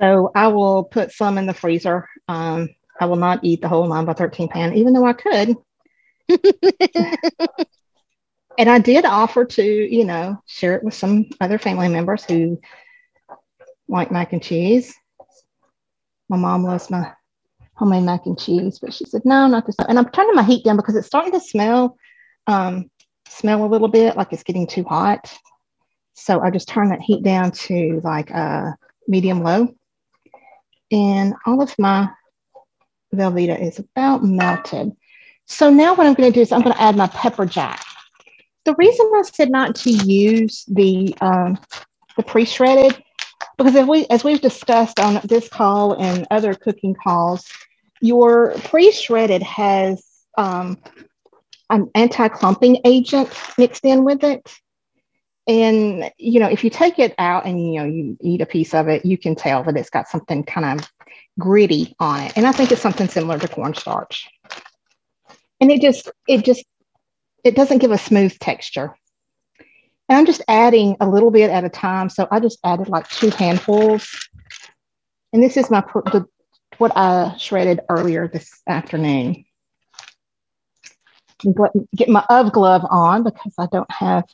So I will put some in the freezer. Um, I will not eat the whole nine by thirteen pan, even though I could. And I did offer to, you know, share it with some other family members who like mac and cheese. My mom loves my homemade mac and cheese, but she said, no, not this. And I'm turning my heat down because it's starting to smell, um, smell a little bit like it's getting too hot. So I just turned that heat down to like uh, medium low. And all of my Velveeta is about melted. So now what I'm going to do is I'm going to add my pepper jack. The reason I said not to use the, um, the pre-shredded, because if we, as we've discussed on this call and other cooking calls, your pre-shredded has um, an anti-clumping agent mixed in with it. And, you know, if you take it out and, you know, you eat a piece of it, you can tell that it's got something kind of gritty on it. And I think it's something similar to cornstarch. And it just, it just, it doesn't give a smooth texture. And I'm just adding a little bit at a time. So I just added like two handfuls. And this is my the, what I shredded earlier this afternoon. Get my oven glove on because I don't have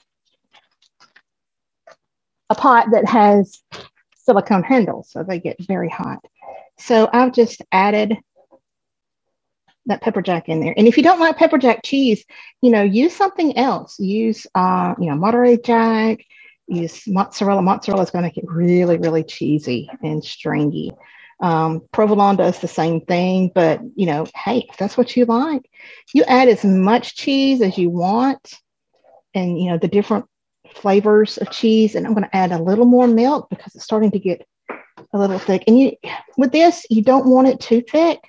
a pot that has silicone handles. So they get very hot. So I've just added that pepper jack in there. And if you don't like pepper jack cheese, you know, use something else. Use, uh, you know, Monterey Jack, use mozzarella. Mozzarella is going to make it really, really cheesy and stringy. Um, provolone does the same thing, but, you know, hey, if that's what you like, you add as much cheese as you want and, you know, the different flavors of cheese. And I'm going to add a little more milk because it's starting to get a little thick. And you, with this, you don't want it too thick.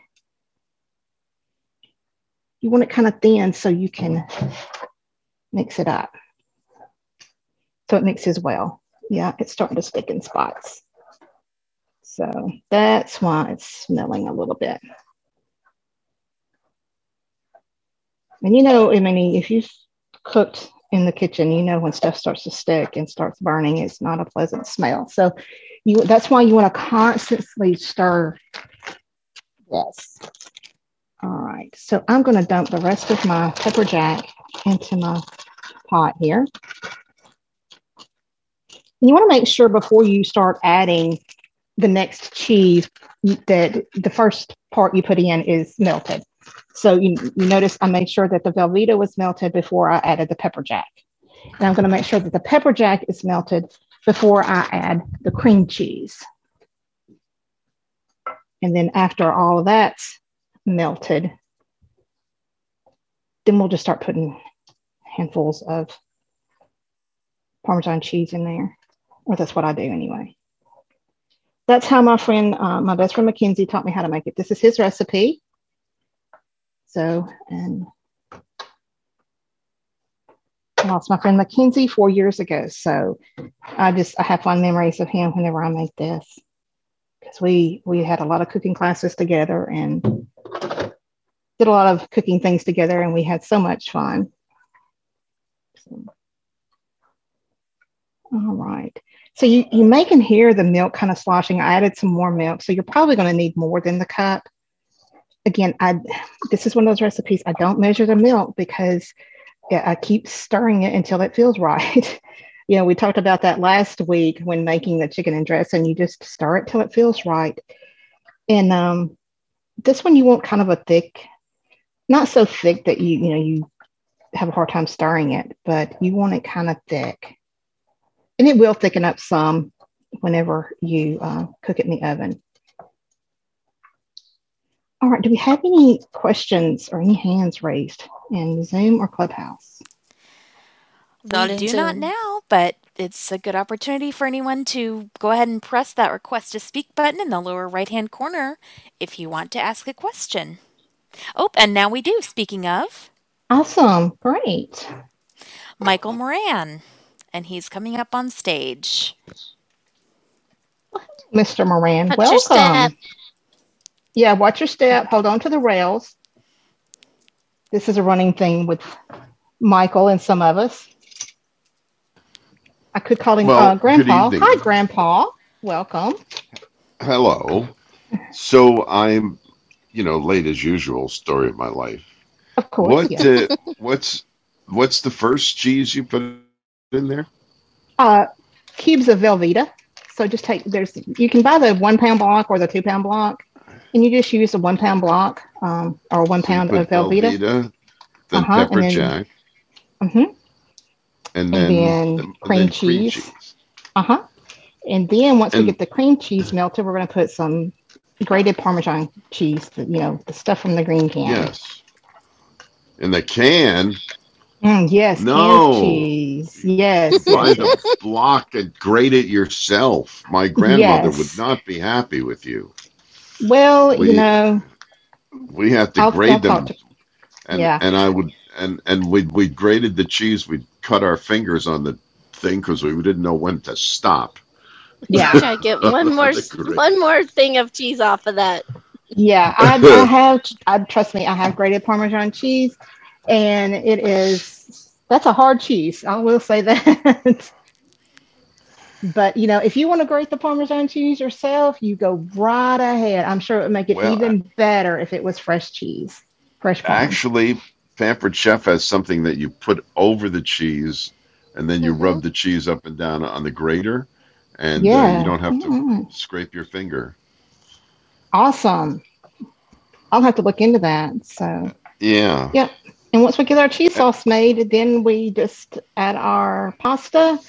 You want it kind of thin so you can mix it up. So it mixes well. Yeah, it's starting to stick in spots. So that's why it's smelling a little bit. And you know, I mean, if you've cooked in the kitchen, you know when stuff starts to stick and starts burning, it's not a pleasant smell. So you, that's why you want to constantly stir this. All right, so I'm going to dump the rest of my pepper jack into my pot here. And you want to make sure before you start adding the next cheese that the first part you put in is melted. So you, you notice I made sure that the Velveeta was melted before I added the pepper jack. And I'm going to make sure that the pepper jack is melted before I add the cream cheese. And then after all of that's melted, then we'll just start putting handfuls of Parmesan cheese in there, or that's what I do anyway. That's how my friend, uh, my best friend Mackenzie taught me how to make it. This is his recipe. So, and I lost my friend Mackenzie four years ago. So I just, I have fond memories of him whenever I make this, because we, we had a lot of cooking classes together and did a lot of cooking things together, and we had so much fun. So, all right. So you, you may can hear the milk kind of sloshing. I added some more milk, so you're probably going to need more than the cup. Again, I this is one of those recipes I don't measure the milk because I keep stirring it until it feels right. You know, we talked about that last week when making the chicken and dressing. You just stir it till it feels right. And um, this one you want kind of a thick, not so thick that you you know you have a hard time stirring it, but you want it kind of thick. And it will thicken up some whenever you uh, cook it in the oven. All right, do we have any questions or any hands raised in Zoom or Clubhouse? Not we do Zoom. Not now, but it's a good opportunity for anyone to go ahead and press that request to speak button in the lower right-hand corner if you want to ask a question. Oh, and now we do, speaking of. Awesome, great. Michael Moran. And he's coming up on stage. Mister Moran, watch welcome. Yeah, watch your step. Hold on to the rails. This is a running thing with Michael and some of us. I could call him well, uh, Grandpa. Hi, Grandpa. Welcome. Hello. So I'm, you know, late as usual, story of my life. Of course, what, yeah. uh, what's, what's the first cheese you put in there? Uh, cubes of Velveeta. So just take, there's, you can buy the one pound block or the two pound block, and you just use a one pound block um, or one so pound of Velveeta. Velveeta the uh-huh, pepper and then, jack. Mm-hmm. And then, and then the, cream and then cheese. cheese. Uh-huh. And then once and, we get the cream cheese melted, we're going to put some grated Parmesan cheese, you know, the stuff from the green can. Yes. In the can... Mm, yes, no. Cheese. Yes. Buy the block and grate it yourself. My grandmother yes. would not be happy with you. Well, we, you know, we have to I'll, grade I'll them, to, and yeah. and I would and and we we grated the cheese. We'd cut our fingers on the thing because we didn't know when to stop. Yeah, I get one more one more thing of cheese off of that. Yeah, I, I have. I trust me, I have grated Parmesan cheese. And it is, that's a hard cheese. I will say that. But, you know, if you want to grate the Parmesan cheese yourself, you go right ahead. I'm sure it would make it well, even better if it was fresh cheese. Fresh Parmesan. Actually, Pampered Chef has something that you put over the cheese, and then you mm-hmm. rub the cheese up and down on the grater, and yeah. uh, you don't have yeah. to scrape your finger. Awesome. I'll have to look into that. So yeah. Yep. Yeah. And once we get our cheese sauce made, then we just add our pasta,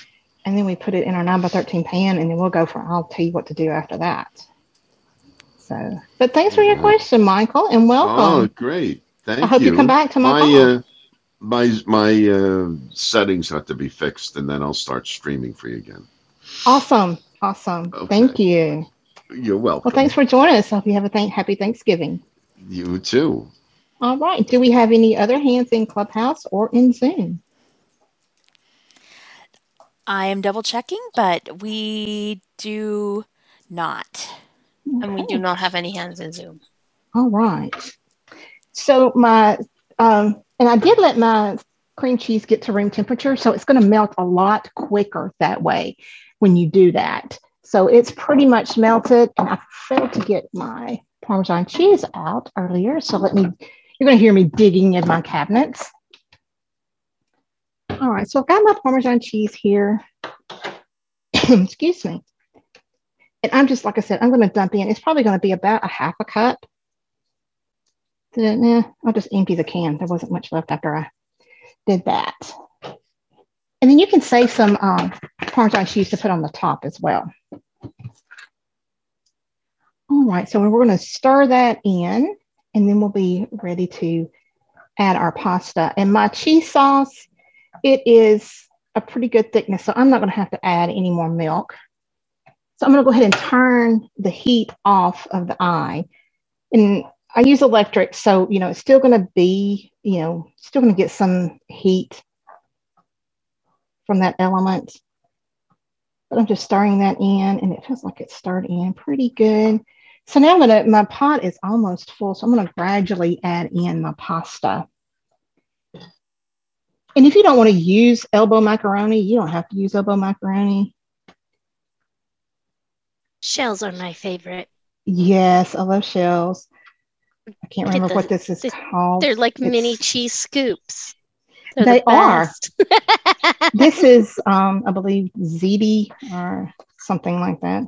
and then we put it in our nine by thirteen pan, and then we'll go for it. I'll tell you what to do after that. So, but thanks for your question, Michael, and welcome. Oh, great. Thank you. I hope you, you come back to my my uh, my, my uh, settings have to be fixed, and then I'll start streaming for you again. Awesome. Awesome. Okay. Thank you. You're welcome. Well, thanks for joining us. I hope you have a th- happy Thanksgiving. You too. All right. Do we have any other hands in Clubhouse or in Zoom? I am double checking, but we do not. Okay. And we do not have any hands in Zoom. All right. So my, um, and I did let my cream cheese get to room temperature, so it's going to melt a lot quicker that way when you do that. So it's pretty much melted, and I failed to get my Parmesan cheese out earlier, so let me... You're going to hear me digging in my cabinets. All right, so I've got my Parmesan cheese here. Excuse me. And I'm just, like I said, I'm going to dump in. It's probably going to be about a half a cup. Then, eh, I'll just empty the can. There wasn't much left after I did that. And then you can save some um, Parmesan cheese to put on the top as well. All right, so we're going to stir that in. And then we'll be ready to add our pasta. And my cheese sauce, it is a pretty good thickness, so I'm not going to have to add any more milk. So I'm going to go ahead and turn the heat off of the eye. And I use electric, so, you know, it's still going to be, you know, still going to get some heat from that element. But I'm just stirring that in, and it feels like it's stirred in pretty good. So now I'm gonna, my pot is almost full, so I'm gonna gradually add in my pasta. And if you don't wanna use elbow macaroni, you don't have to use elbow macaroni. Shells are my favorite. Yes, I love shells. I can't remember the, what this is the, called. They're like it's, mini cheese scoops. They're they the are. This is, um, I believe, ziti or something like that.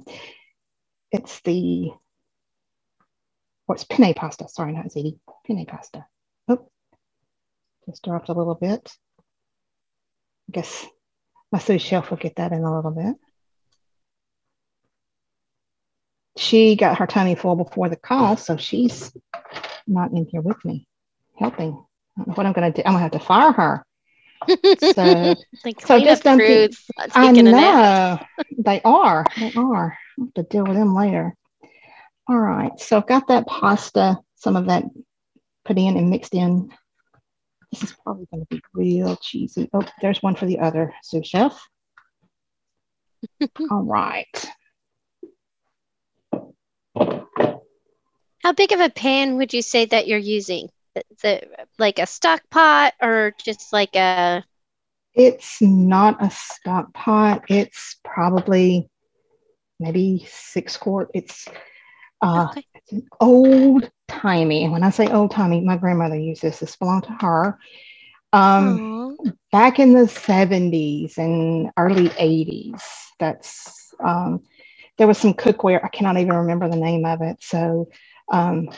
It's the, what's oh, penne pasta? Sorry, not ziti. Penne pasta. Oh, just dropped a little bit. I guess my sous chef will get that in a little bit. She got her tummy full before the call, so she's not in here with me helping. I don't know what I'm going to do. I'm going to have to fire her. So, so just don't be, I know. They are. They are. I'll have to deal with them later. All right. So I've got that pasta, some of that put in and mixed in. This is probably going to be real cheesy. Oh, there's one for the other sous chef. All right. How big of a pan would you say that you're using? The, like a stock pot or just like a... It's not a stock pot. It's probably maybe six quart. It's, uh, okay. It's an old timey. When I say old timey, my grandmother used this. This belonged to her. Um, back in the seventies and early eighties, that's um, there was some cookware. I cannot even remember the name of it. So... Um,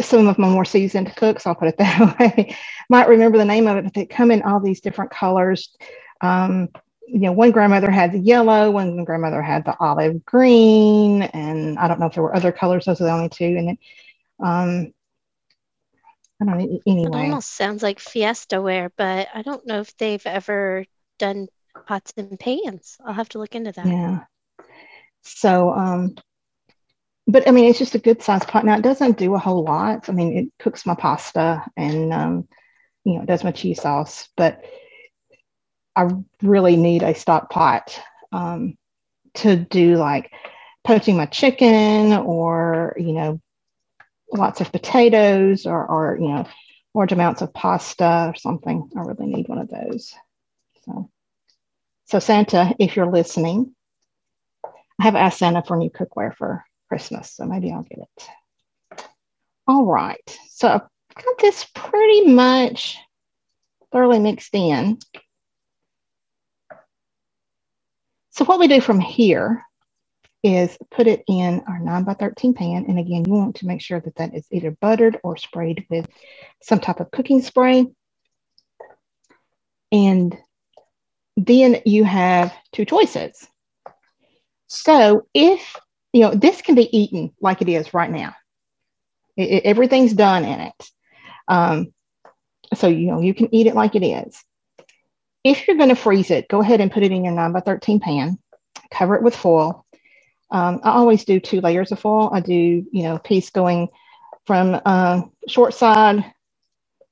some of my more seasoned cooks, I'll put it that way, might remember the name of it, but they come in all these different colors. Um, you know, one grandmother had the yellow, one grandmother had the olive green, and I don't know if there were other colors. Those are the only two. And then, um, I don't know, anyway. It almost sounds like Fiesta ware, but I don't know if they've ever done pots and pans. I'll have to look into that. Yeah. So, um, but I mean, it's just a good size pot. Now it doesn't do a whole lot. I mean, it cooks my pasta and, um, you know, it does my cheese sauce, but I really need a stock pot um, to do like poaching my chicken or, you know, lots of potatoes or, or, you know, large amounts of pasta or something. I really need one of those. So, so Santa, if you're listening, I have asked Santa for new cookware for Christmas, so maybe I'll get it. All right, so I've got this pretty much thoroughly mixed in. So what we do from here is put it in our nine by thirteen pan, and again, you want to make sure that that is either buttered or sprayed with some type of cooking spray. And then you have two choices. So if you know, this can be eaten like it is right now. It, it, everything's done in it. Um, so, you know, you can eat it like it is. If you're going to freeze it, go ahead and put it in your nine by thirteen pan. Cover it with foil. Um, I always do two layers of foil. I do, you know, a piece going from uh, short side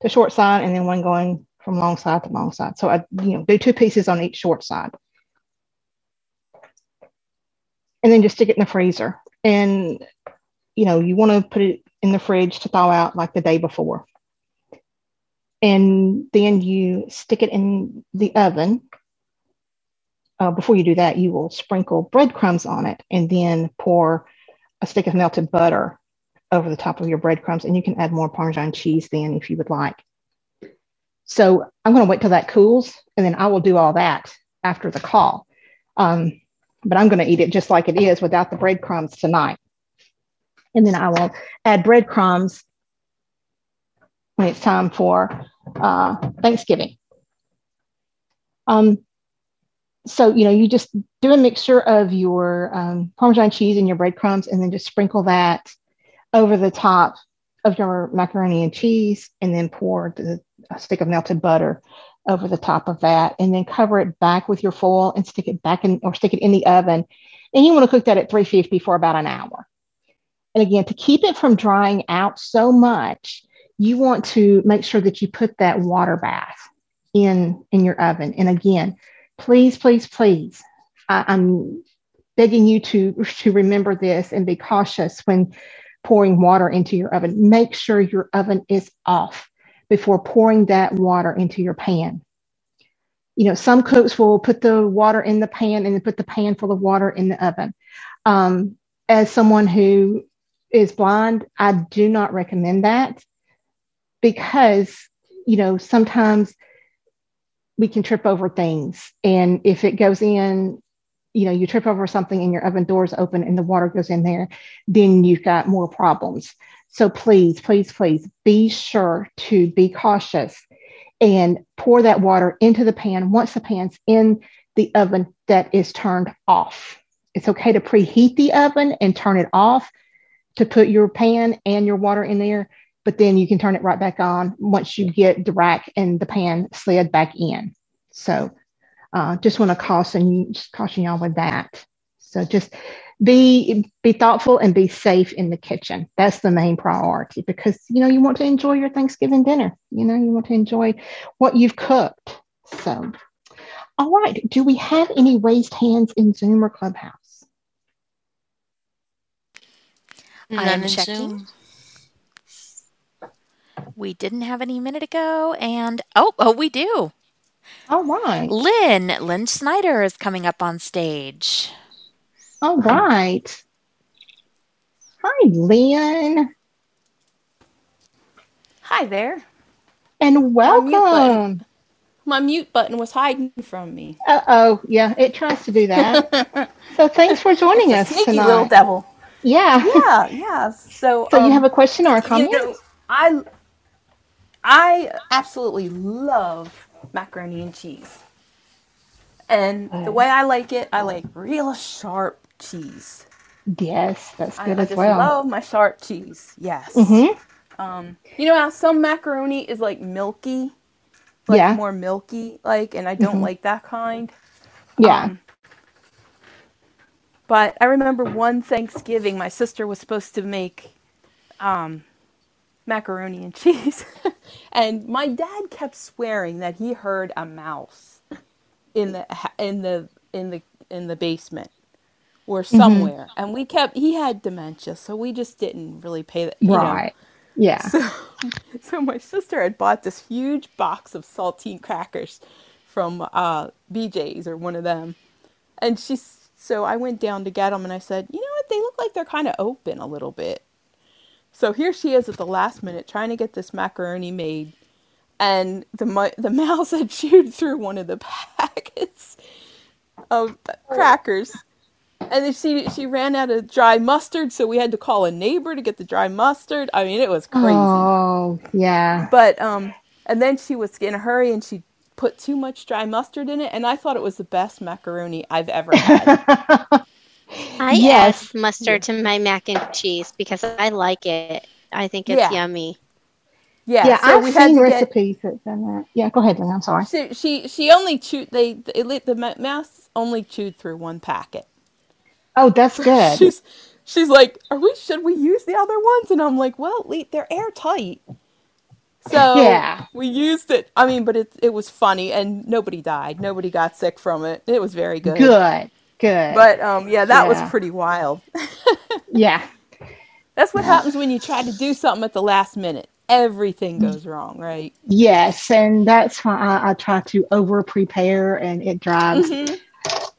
to short side, and then one going from long side to long side. So I, you know, do two pieces on each short side. And then just stick it in the freezer. And, you know, you want to put it in the fridge to thaw out like the day before. And then you stick it in the oven. Uh, before you do that, you will sprinkle breadcrumbs on it and then pour a stick of melted butter over the top of your breadcrumbs. And you can add more Parmesan cheese then if you would like. So I'm going to wait till that cools, and then I will do all that after the call. Um, But I'm going to eat it just like it is without the breadcrumbs tonight. And then I will add breadcrumbs when it's time for uh, Thanksgiving. Um, so, you know, you just do a mixture of your um, Parmesan cheese and your breadcrumbs, and then just sprinkle that over the top of your macaroni and cheese, and then pour the, a stick of melted butter over the top of that, and then cover it back with your foil and stick it back in, or stick it in the oven. And you want to cook that at three fifty for about an hour. And again, to keep it from drying out so much, you want to make sure that you put that water bath in, in your oven. And again, please, please, please, I, I'm begging you to, to remember this and be cautious when pouring water into your oven. Make sure your oven is off before pouring that water into your pan. You know, some cooks will put the water in the pan and then put the pan full of water in the oven. Um, as someone who is blind, I do not recommend that, because, you know, sometimes we can trip over things. And if it goes in, you know, you trip over something and your oven door's open and the water goes in there, then you've got more problems. So please, please, please be sure to be cautious and pour that water into the pan once the pan's in the oven that is turned off. It's okay to preheat the oven and turn it off to put your pan and your water in there, but then you can turn it right back on once you get the rack and the pan slid back in. So Uh, just want to caution, just caution y'all with that. So just be be thoughtful and be safe in the kitchen. That's the main priority, because, you know, you want to enjoy your Thanksgiving dinner. You know, you want to enjoy what you've cooked. So, all right. Do we have any raised hands in Zoom or Clubhouse? None in Zoom. We didn't have any a minute ago, and oh, oh, we do. All right. Lynn, Lynn Snyder is coming up on stage. All right. Hi, Lynn. Hi there. And welcome. My mute, My mute button was hiding from me. Uh-oh. Yeah, it tries to do that. So thanks for joining it's us a sneaky tonight. Little devil. Yeah. Yeah, yeah. So, so um, you have a question or a comment? You know, I, I absolutely love macaroni and cheese, and the way I like it, I like real sharp cheese. Yes, that's good. I, as I just well love my sharp cheese. Yes. Mm-hmm. Um you know how some macaroni is like milky, like yeah. more milky like, and I don't mm-hmm. like that kind. Yeah. Um, but I remember one Thanksgiving my sister was supposed to make um macaroni and cheese. And my dad kept swearing that he heard a mouse in the in the in the in the basement or somewhere. Mm-hmm. And we kept he had dementia, so we just didn't really pay that. Right. Know. Yeah. So, so my sister had bought this huge box of saltine crackers from uh, B J's or one of them. And she so I went down to get them, and I said, "You know what? They look like they're kind of open a little bit." So here she is at the last minute trying to get this macaroni made, and the the mouse had chewed through one of the packets of crackers, and then she she ran out of dry mustard, so we had to call a neighbor to get the dry mustard. I mean, it was crazy. Oh yeah. But um, and then she was in a hurry and she put too much dry mustard in it, and I thought it was the best macaroni I've ever had. I yes. add mustard to my mac and cheese because I like it. I think it's yeah. yummy. Yeah, yeah. So I've we seen had recipes get... that done that. Yeah, go ahead, Lynn. I'm sorry. So she she only chewed. They it, the mouse only chewed through one packet. Oh, that's good. she's she's like, are we? Should we use the other ones? And I'm like, well, they're airtight. So yeah. we used it. I mean, but it it was funny, and nobody died. Nobody got sick from it. It was very good. Good. Good. But um, yeah, that yeah. was pretty wild. yeah. That's what yeah. happens when you try to do something at the last minute. Everything goes wrong, right? Yes. And that's why I, I try to over prepare, and it drives mm-hmm.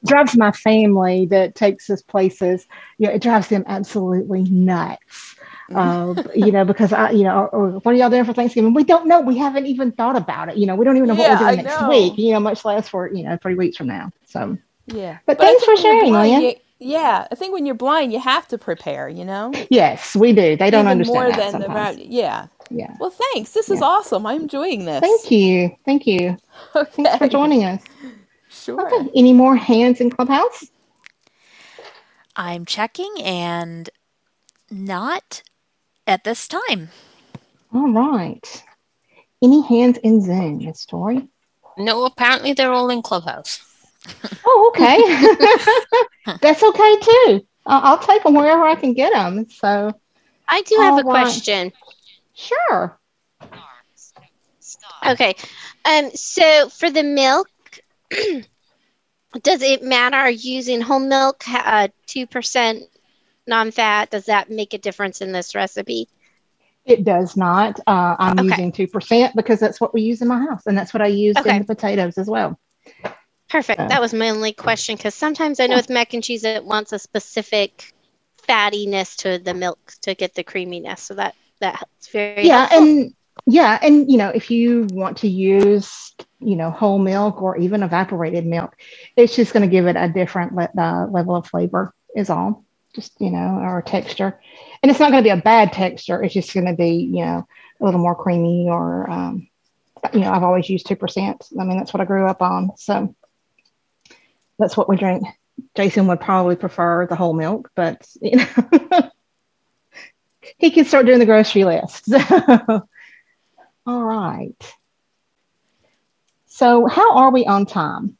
drives my family that takes us places. You know, it drives them absolutely nuts. Uh, you know, because I, you know, or, or what are y'all doing for Thanksgiving? We don't know. We haven't even thought about it. You know, we don't even know yeah, what we're doing I next know. week, you know, much less for, you know, three weeks from now. So. Yeah, but, but thanks for sharing, Lynn. Yeah, I think when you're blind, you have to prepare. You know. Yes, we do. They don't Even understand more that than sometimes. The, yeah. Yeah. Well, thanks. This yeah. is awesome. I'm enjoying this. Thank you. Thank you. Okay. Thanks for joining us. Sure. Okay. Any more hands in Clubhouse? I'm checking, and not at this time. All right. Any hands in Zoom, Miss Story? No. Apparently, they're all in Clubhouse. Oh, okay. That's okay too. I'll, I'll take them wherever I can get them. So I do have oh, a question. My. Sure. Okay. Um. So for the milk, does it matter using whole milk, uh, two percent non-fat? Does that make a difference in this recipe? It does not. Uh, I'm okay. using two percent because that's what we use in my house. And that's what I used okay. in the potatoes as well. Perfect. So. That was my only question, because sometimes I know yeah. with mac and cheese, it wants a specific fattiness to the milk to get the creaminess. So that that's very yeah, helpful. And yeah. And, you know, if you want to use, you know, whole milk or even evaporated milk, it's just going to give it a different le uh, level of flavor is all. Just, you know, or texture. And it's not going to be a bad texture. It's just going to be, you know, a little more creamy or, um, you know, I've always used two percent. I mean, that's what I grew up on. So that's what we drink. Jason would probably prefer the whole milk, but, you know, he can start doing the grocery list. So. All right. So how are we on time?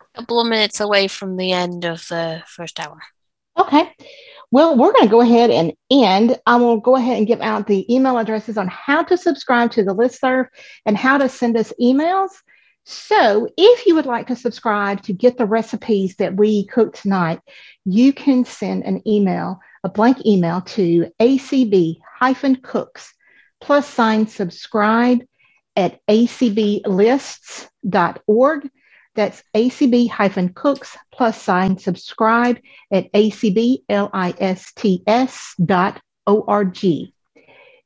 A couple of minutes away from the end of the first hour. Okay. Well, we're going to go ahead and end. I will go ahead and give out the email addresses on how to subscribe to the listserv and how to send us emails. So if you would like to subscribe to get the recipes that we cook tonight, you can send an email, a blank email to acb-cooks plus sign subscribe at acblists dot org. That's acb-cooks plus sign subscribe at acblists dot org.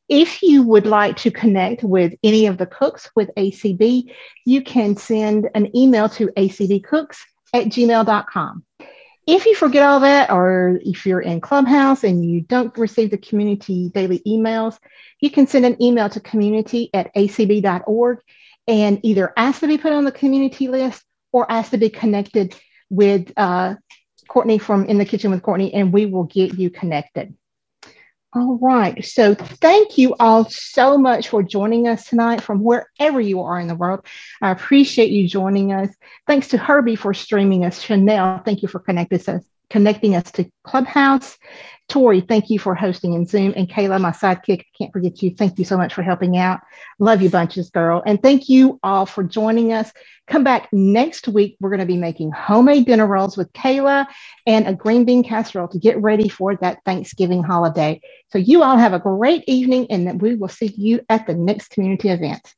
If you would like to connect with any of the cooks with A C B, you can send an email to acbcooks at gmail dot com. If you forget all that, or if you're in Clubhouse and you don't receive the community daily emails, you can send an email to community at acb dot org and either ask to be put on the community list or ask to be connected with uh, Courtney from In the Kitchen with Courtney, and we will get you connected. All right. So thank you all so much for joining us tonight from wherever you are in the world. I appreciate you joining us. Thanks to Herbie for streaming us. Chanel, thank you for connecting us, connecting us to Clubhouse. Tori, thank you for hosting in Zoom. And Kayla, my sidekick, I can't forget you. Thank you so much for helping out. Love you bunches, girl. And thank you all for joining us. Come back next week. We're going to be making homemade dinner rolls with Kayla and a green bean casserole to get ready for that Thanksgiving holiday. So you all have a great evening, and we will see you at the next community event.